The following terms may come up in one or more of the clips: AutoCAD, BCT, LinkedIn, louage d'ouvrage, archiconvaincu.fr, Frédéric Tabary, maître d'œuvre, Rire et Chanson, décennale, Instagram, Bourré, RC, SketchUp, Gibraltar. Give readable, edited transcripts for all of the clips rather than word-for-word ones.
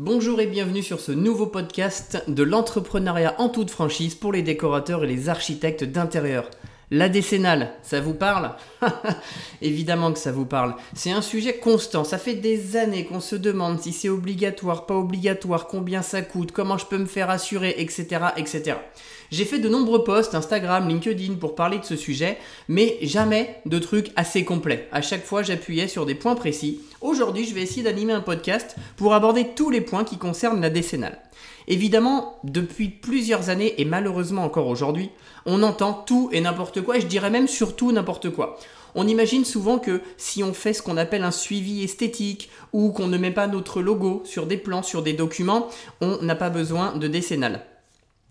Bonjour et bienvenue sur ce nouveau podcast de l'entrepreneuriat en toute franchise pour les décorateurs et les architectes d'intérieur. La décennale, ça vous parle ? Évidemment que ça vous parle. C'est un sujet constant, ça fait des années qu'on se demande si c'est obligatoire, pas obligatoire, combien ça coûte, comment je peux me faire assurer, etc. etc. J'ai fait de nombreux posts, Instagram, LinkedIn pour parler de ce sujet, mais jamais de trucs assez complets. À chaque fois, j'appuyais sur des points précis. Aujourd'hui, je vais essayer d'animer un podcast pour aborder tous les points qui concernent la décennale. Évidemment, depuis plusieurs années et malheureusement encore aujourd'hui, on entend tout et n'importe quoi et je dirais même surtout n'importe quoi. On imagine souvent que si on fait ce qu'on appelle un suivi esthétique ou qu'on ne met pas notre logo sur des plans, sur des documents, on n'a pas besoin de décennale.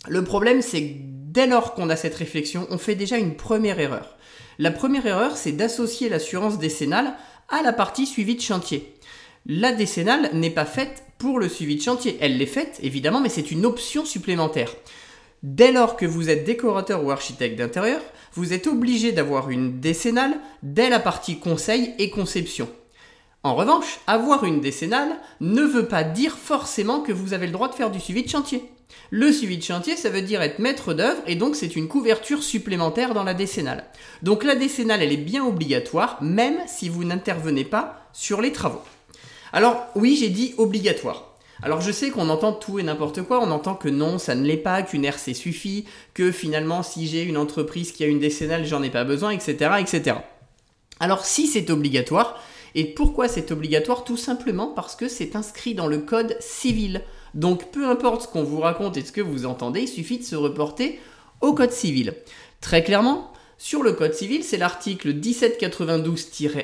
Le problème, c'est que dès lors qu'on a cette réflexion, on fait déjà une première erreur. La première erreur, c'est d'associer l'assurance décennale à la partie suivi de chantier. La décennale n'est pas faite pour le suivi de chantier. Elle l'est faite, évidemment, mais c'est une option supplémentaire. Dès lors que vous êtes décorateur ou architecte d'intérieur, vous êtes obligé d'avoir une décennale dès la partie conseil et conception. En revanche, avoir une décennale ne veut pas dire forcément que vous avez le droit de faire du suivi de chantier. Le suivi de chantier, ça veut dire être maître d'œuvre et donc c'est une couverture supplémentaire dans la décennale. Donc la décennale, elle est bien obligatoire, même si vous n'intervenez pas sur les travaux. Alors oui, j'ai dit obligatoire. Alors je sais qu'on entend tout et n'importe quoi, on entend que non, ça ne l'est pas, qu'une RC suffit, que finalement si j'ai une entreprise qui a une décennale, j'en ai pas besoin, etc. etc. Alors si c'est obligatoire, et pourquoi c'est obligatoire ? Tout simplement parce que c'est inscrit dans le code civil. Donc peu importe ce qu'on vous raconte et ce que vous entendez, il suffit de se reporter au code civil. Très clairement, sur le code civil, c'est l'article 1792-1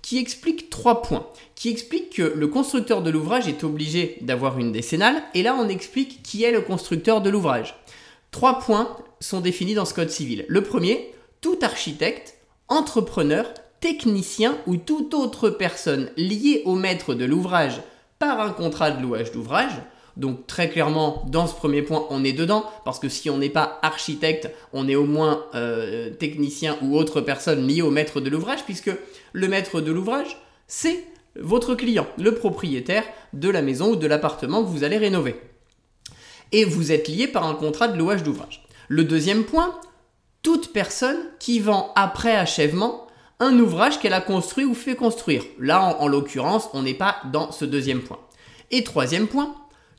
qui explique trois points, qui explique que le constructeur de l'ouvrage est obligé d'avoir une décennale, et là on explique qui est le constructeur de l'ouvrage. Trois points sont définis dans ce code civil. Le premier, tout architecte, entrepreneur, technicien ou toute autre personne liée au maître de l'ouvrage par un contrat de louage d'ouvrage. Donc très clairement, dans ce premier point, on est dedans, parce que si on n'est pas architecte, on est au moins technicien ou autre personne liée au maître de l'ouvrage, puisque le maître de l'ouvrage, c'est votre client, le propriétaire de la maison ou de l'appartement que vous allez rénover. Et vous êtes lié par un contrat de louage d'ouvrage. Le deuxième point, toute personne qui vend après achèvement un ouvrage qu'elle a construit ou fait construire. Là, en l'occurrence, on n'est pas dans ce deuxième point. Et troisième point,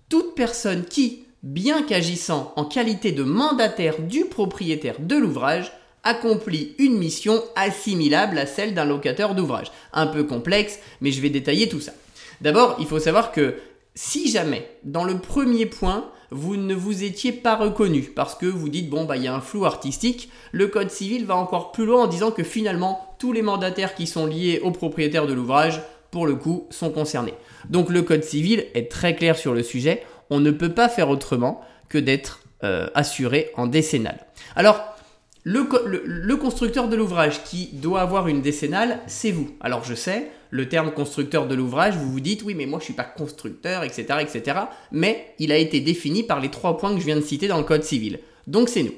toute personne qui, bien qu'agissant en qualité de mandataire du propriétaire de l'ouvrage, accomplit une mission assimilable à celle d'un locataire d'ouvrage. Un peu complexe, mais je vais détailler tout ça. D'abord, il faut savoir que si jamais, dans le premier point, vous ne vous étiez pas reconnu parce que vous dites « bon, bah il y a un flou artistique », le code civil va encore plus loin en disant que finalement, tous les mandataires qui sont liés au propriétaire de l'ouvrage pour le coup, sont concernés. Donc le code civil est très clair sur le sujet. On ne peut pas faire autrement que d'être assuré en décennale. Alors, le constructeur de l'ouvrage qui doit avoir une décennale, c'est vous. Alors je sais, le terme constructeur de l'ouvrage, vous vous dites « oui, mais moi je ne suis pas constructeur, etc. etc. » Mais il a été défini par les trois points que je viens de citer dans le code civil. Donc c'est nous.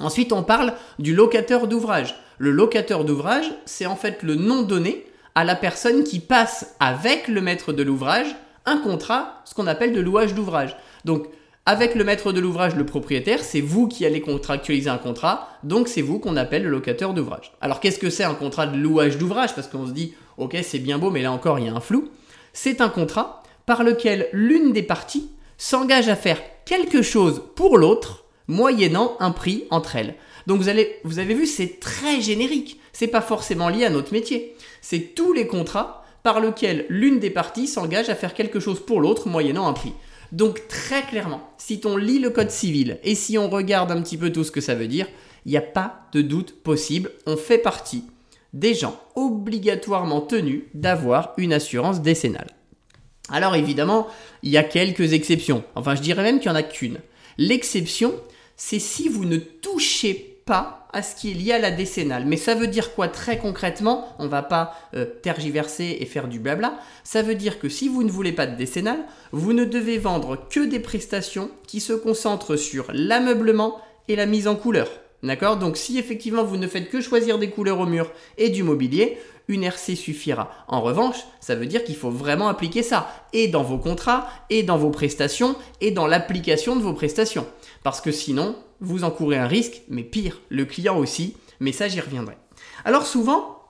Ensuite, on parle du locataire d'ouvrage. Le locataire d'ouvrage, c'est en fait le nom donné à la personne qui passe avec le maître de l'ouvrage un contrat, ce qu'on appelle de louage d'ouvrage. Donc, avec le maître de l'ouvrage, le propriétaire, c'est vous qui allez contractualiser un contrat, donc c'est vous qu'on appelle le locataire d'ouvrage. Alors, qu'est-ce que c'est un contrat de louage d'ouvrage ? Parce qu'on se dit, ok, c'est bien beau, mais là encore, il y a un flou. C'est un contrat par lequel l'une des parties s'engage à faire quelque chose pour l'autre, moyennant un prix entre elles. Donc vous avez vu, c'est très générique. C'est pas forcément lié à notre métier. C'est tous les contrats par lesquels l'une des parties s'engage à faire quelque chose pour l'autre moyennant un prix. Donc très clairement, si on lit le code civil et si on regarde un petit peu tout ce que ça veut dire, il n'y a pas de doute possible. On fait partie des gens obligatoirement tenus d'avoir une assurance décennale. Alors évidemment, il y a quelques exceptions. Enfin, je dirais même qu'il n'y en a qu'une. L'exception, c'est si vous ne touchez pas à ce qui est lié à la décennale. Mais ça veut dire quoi très concrètement ? On ne va pas tergiverser et faire du blabla. Ça veut dire que si vous ne voulez pas de décennale, vous ne devez vendre que des prestations qui se concentrent sur l'ameublement et la mise en couleur. D'accord ? Donc si effectivement vous ne faites que choisir des couleurs au mur et du mobilier, une RC suffira. En revanche, ça veut dire qu'il faut vraiment appliquer ça, et dans vos contrats, et dans vos prestations, et dans l'application de vos prestations. Parce que sinon, vous encourez un risque, mais pire, le client aussi, mais ça j'y reviendrai. Alors souvent,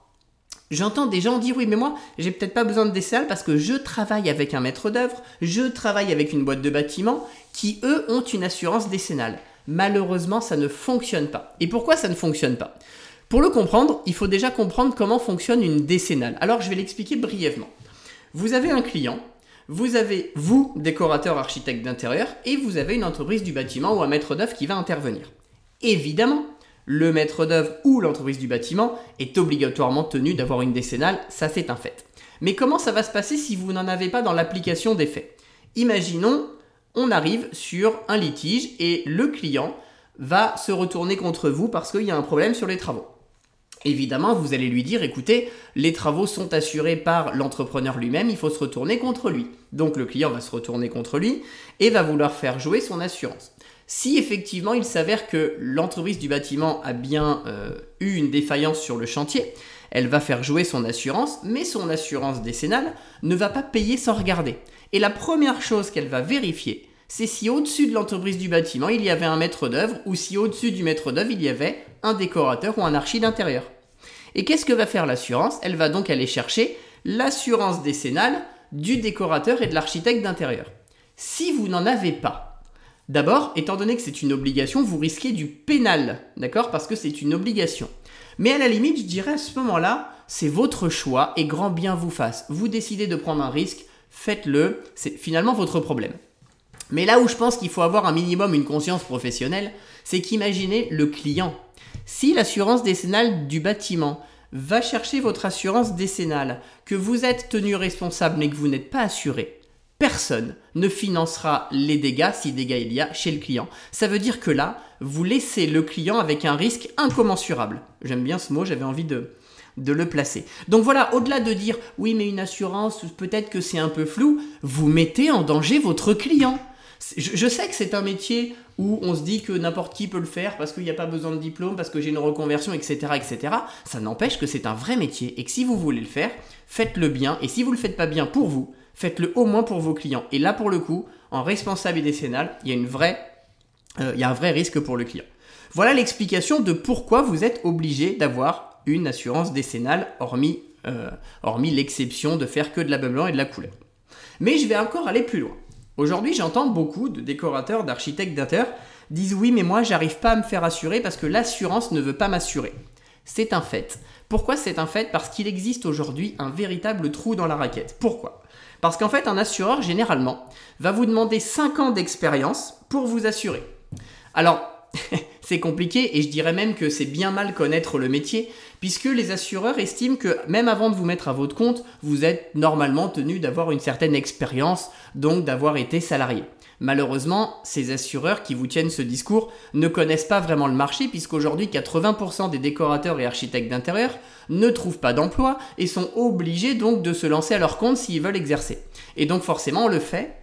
j'entends des gens dire « oui, mais moi, j'ai peut-être pas besoin de DCA parce que je travaille avec un maître d'œuvre, je travaille avec une boîte de bâtiment qui, eux, ont une assurance décennale. » Malheureusement, ça ne fonctionne pas. Et pourquoi ça ne fonctionne pas ? Pour le comprendre, il faut déjà comprendre comment fonctionne une décennale. Alors, je vais l'expliquer brièvement. Vous avez un client, vous avez, vous, décorateur, architecte d'intérieur, et vous avez une entreprise du bâtiment ou un maître d'œuvre qui va intervenir. Évidemment, le maître d'œuvre ou l'entreprise du bâtiment est obligatoirement tenu d'avoir une décennale, ça c'est un fait. Mais comment ça va se passer si vous n'en avez pas dans l'application des faits ? Imaginons, on arrive sur un litige et le client va se retourner contre vous parce qu'il y a un problème sur les travaux. Évidemment, vous allez lui dire, écoutez, les travaux sont assurés par l'entrepreneur lui-même, il faut se retourner contre lui. Donc le client va se retourner contre lui et va vouloir faire jouer son assurance. Si effectivement il s'avère que l'entreprise du bâtiment a bien eu une défaillance sur le chantier, elle va faire jouer son assurance, mais son assurance décennale ne va pas payer sans regarder. Et la première chose qu'elle va vérifier, c'est si au-dessus de l'entreprise du bâtiment, il y avait un maître d'œuvre ou si au-dessus du maître d'œuvre, il y avait un décorateur ou un archi d'intérieur. Et qu'est-ce que va faire l'assurance ? Elle va donc aller chercher l'assurance décennale du décorateur et de l'architecte d'intérieur. Si vous n'en avez pas, d'abord, étant donné que c'est une obligation, vous risquez du pénal, d'accord ? Parce que c'est une obligation. Mais à la limite, je dirais à ce moment-là, c'est votre choix et grand bien vous fasse. Vous décidez de prendre un risque, faites-le, c'est finalement votre problème. Mais là où je pense qu'il faut avoir un minimum une conscience professionnelle, c'est qu'imaginez le client. Si l'assurance décennale du bâtiment va chercher votre assurance décennale, que vous êtes tenu responsable mais que vous n'êtes pas assuré, personne ne financera les dégâts, si dégâts il y a, chez le client. Ça veut dire que là, vous laissez le client avec un risque incommensurable. J'aime bien ce mot, j'avais envie de le placer. Donc voilà, au-delà de dire « oui, mais une assurance, peut-être que c'est un peu flou », vous mettez en danger votre client. Je sais que c'est un métier où on se dit que n'importe qui peut le faire parce qu'il n'y a pas besoin de diplôme, parce que j'ai une reconversion, etc., etc. Ça n'empêche que c'est un vrai métier et que si vous voulez le faire, faites-le bien. Et si vous ne le faites pas bien pour vous, faites-le au moins pour vos clients. Et là, pour le coup, en responsable et décennal, il y a un vrai risque pour le client. Voilà l'explication de pourquoi vous êtes obligé d'avoir une assurance décennale, hormis l'exception de faire que de l'ameublement et de la couleur. Mais je vais encore aller plus loin. Aujourd'hui, j'entends beaucoup de décorateurs, d'architectes, d'intérieur disent « oui, mais moi, j'arrive pas à me faire assurer parce que l'assurance ne veut pas m'assurer ». C'est un fait. Pourquoi c'est un fait ? Parce qu'il existe aujourd'hui un véritable trou dans la raquette. Pourquoi ? Parce qu'en fait, un assureur, généralement, va vous demander 5 ans d'expérience pour vous assurer. Alors, c'est compliqué et je dirais même que c'est bien mal connaître le métier puisque les assureurs estiment que même avant de vous mettre à votre compte, vous êtes normalement tenu d'avoir une certaine expérience, donc d'avoir été salarié. Malheureusement, ces assureurs qui vous tiennent ce discours ne connaissent pas vraiment le marché puisqu'aujourd'hui 80% des décorateurs et architectes d'intérieur ne trouvent pas d'emploi et sont obligés donc de se lancer à leur compte s'ils veulent exercer. Et donc forcément, on le fait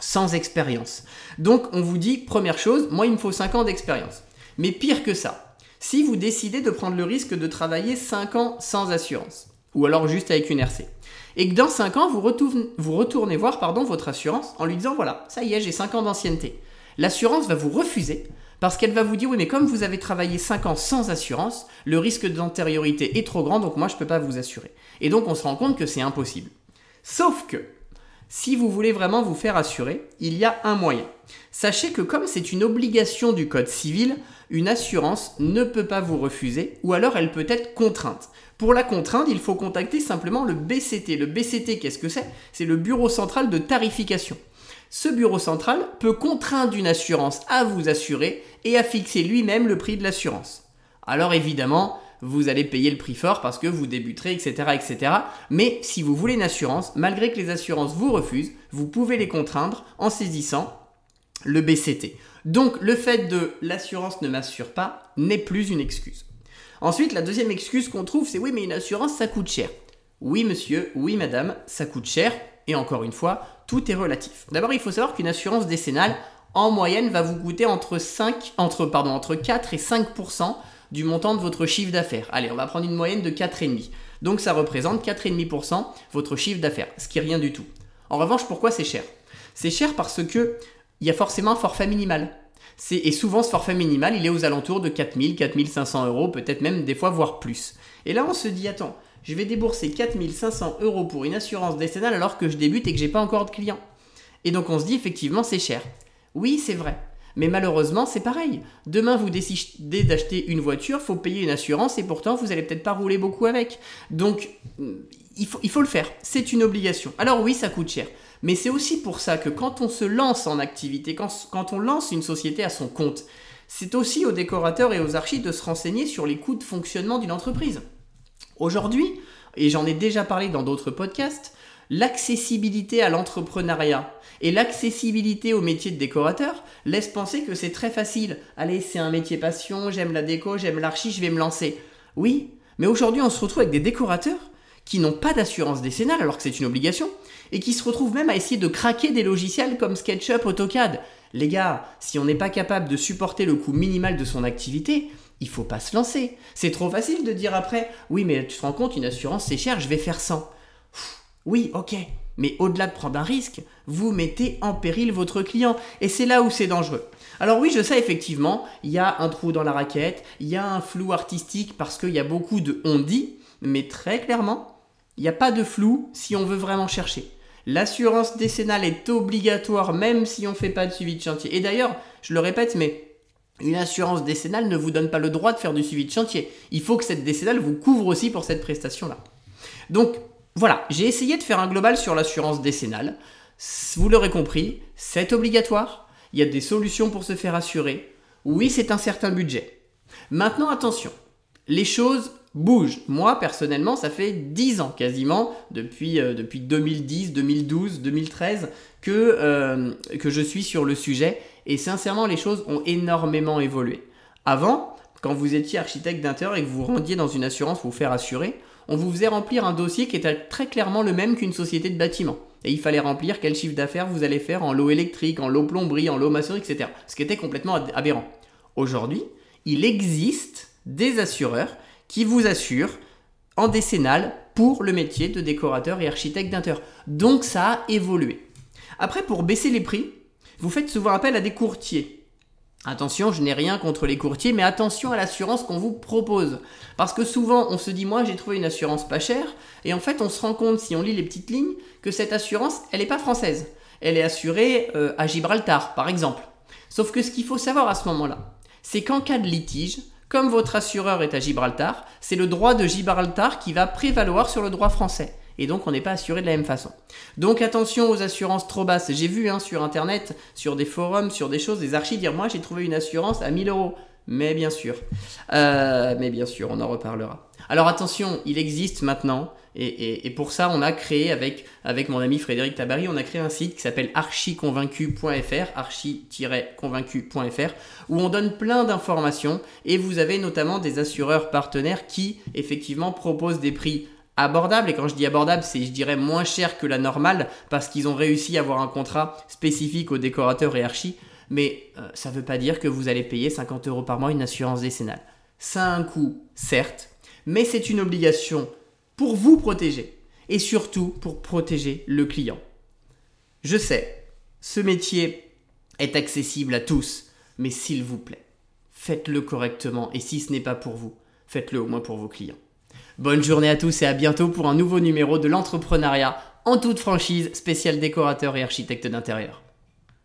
sans expérience. Donc on vous dit, première chose, moi il me faut 5 ans d'expérience. Mais pire que ça, si vous décidez de prendre le risque de travailler 5 ans sans assurance ou alors juste avec une RC, et que dans 5 ans, vous retournez voir votre assurance en lui disant « voilà, ça y est, j'ai 5 ans d'ancienneté ». L'assurance va vous refuser parce qu'elle va vous dire « oui, mais comme vous avez travaillé 5 ans sans assurance, le risque d'antériorité est trop grand, donc moi, je ne peux pas vous assurer ». Et donc, on se rend compte que c'est impossible. Sauf que, si vous voulez vraiment vous faire assurer, il y a un moyen. Sachez que comme c'est une obligation du Code civil, une assurance ne peut pas vous refuser ou alors elle peut être contrainte. Pour la contraindre, il faut contacter simplement le BCT. Le BCT, qu'est-ce que c'est ? C'est le Bureau central de tarification. Ce bureau central peut contraindre une assurance à vous assurer et à fixer lui-même le prix de l'assurance. Alors évidemment, vous allez payer le prix fort parce que vous débuterez, etc., etc. Mais si vous voulez une assurance, malgré que les assurances vous refusent, vous pouvez les contraindre en saisissant le BCT. Donc, le fait de « l'assurance ne m'assure pas » n'est plus une excuse. Ensuite, la deuxième excuse qu'on trouve, c'est « oui, mais une assurance, ça coûte cher ». Oui, monsieur, oui, madame, ça coûte cher. Et encore une fois, tout est relatif. D'abord, il faut savoir qu'une assurance décennale, en moyenne, va vous coûter entre 4 et 5% du montant de votre chiffre d'affaires. Allez, on va prendre une moyenne de 4,5. Donc ça représente 4,5% votre chiffre d'affaires, ce qui est rien du tout. En revanche, pourquoi c'est cher? C'est cher parce qu'il y a forcément un forfait minimal. Et souvent, ce forfait minimal, il est aux alentours de 4000, 4500 euros, peut-être même des fois, voire plus. Et là, on se dit, attends, je vais débourser 4500 euros pour une assurance décennale alors que je débute et que je n'ai pas encore de clients. Et donc, on se dit, effectivement, c'est cher. Oui, c'est vrai. Mais malheureusement, c'est pareil. Demain, vous décidez d'acheter une voiture, il faut payer une assurance et pourtant, vous n'allez peut-être pas rouler beaucoup avec. Donc, il faut le faire. C'est une obligation. Alors oui, ça coûte cher. Mais c'est aussi pour ça que quand on se lance en activité, quand on lance une société à son compte, c'est aussi aux décorateurs et aux archis de se renseigner sur les coûts de fonctionnement d'une entreprise. Aujourd'hui, et j'en ai déjà parlé dans d'autres podcasts, l'accessibilité à l'entrepreneuriat et l'accessibilité au métier de décorateur laisse penser que c'est très facile. Allez, c'est un métier passion, j'aime la déco, j'aime l'archi, je vais me lancer. Oui, mais aujourd'hui, on se retrouve avec des décorateurs qui n'ont pas d'assurance décennale alors que c'est une obligation et qui se retrouvent même à essayer de craquer des logiciels comme SketchUp, AutoCAD. Les gars, si on n'est pas capable de supporter le coût minimal de son activité, il faut pas se lancer. C'est trop facile de dire après « Oui, mais tu te rends compte, une assurance, c'est cher, je vais faire 100. » Oui, ok, mais au-delà de prendre un risque, vous mettez en péril votre client et c'est là où c'est dangereux. Alors oui, je sais effectivement, il y a un trou dans la raquette, il y a un flou artistique parce qu'il y a beaucoup de « on dit », mais très clairement, il n'y a pas de flou si on veut vraiment chercher. L'assurance décennale est obligatoire même si on ne fait pas de suivi de chantier. Et d'ailleurs, je le répète, mais une assurance décennale ne vous donne pas le droit de faire du suivi de chantier. Il faut que cette décennale vous couvre aussi pour cette prestation-là. Donc voilà, j'ai essayé de faire un global sur l'assurance décennale. Vous l'aurez compris, c'est obligatoire. Il y a des solutions pour se faire assurer. Oui, c'est un certain budget. Maintenant, attention, les choses bouge. Moi, personnellement, ça fait 10 ans quasiment, depuis 2010, 2012, 2013, que je suis sur le sujet. Et sincèrement, les choses ont énormément évolué. Avant, quand vous étiez architecte d'intérieur et que vous rendiez dans une assurance pour vous faire assurer, on vous faisait remplir un dossier qui était très clairement le même qu'une société de bâtiment. Et il fallait remplir quel chiffre d'affaires vous allez faire en lot électrique, en lot plomberie, en lot maçonnerie, etc. Ce qui était complètement aberrant. Aujourd'hui, il existe des assureurs qui vous assure en décennale pour le métier de décorateur et architecte d'intérieur. Donc ça a évolué. Après, pour baisser les prix, vous faites souvent appel à des courtiers. Attention, je n'ai rien contre les courtiers, mais attention à l'assurance qu'on vous propose. Parce que souvent, on se dit, moi, j'ai trouvé une assurance pas chère, et en fait, on se rend compte, si on lit les petites lignes, que cette assurance, elle n'est pas française. Elle est assurée à Gibraltar, par exemple. Sauf que ce qu'il faut savoir à ce moment-là, c'est qu'en cas de litige, comme votre assureur est à Gibraltar, c'est le droit de Gibraltar qui va prévaloir sur le droit français. Et donc, on n'est pas assuré de la même façon. Donc, attention aux assurances trop basses. J'ai vu sur Internet, sur des forums, sur des choses, des archis dire « Moi, j'ai trouvé une assurance à 1000 euros ». Mais bien sûr, on en reparlera. Alors, attention, il existe maintenant. Et pour ça, on a créé, avec mon ami Frédéric Tabary, on a créé un site qui s'appelle archiconvaincu.fr, archi-convaincu.fr, où on donne plein d'informations. Et vous avez notamment des assureurs partenaires qui, effectivement, proposent des prix abordables. Et quand je dis abordable, c'est, je dirais, moins cher que la normale, parce qu'ils ont réussi à avoir un contrat spécifique aux décorateurs et archis. Mais ça ne veut pas dire que vous allez payer 50 euros par mois une assurance décennale. Ça a un coût, certes, mais c'est une obligation pour vous protéger et surtout pour protéger le client. Je sais, ce métier est accessible à tous, mais s'il vous plaît, faites-le correctement et si ce n'est pas pour vous, faites-le au moins pour vos clients. Bonne journée à tous et à bientôt pour un nouveau numéro de l'entrepreneuriat en toute franchise spécial décorateur et architecte d'intérieur.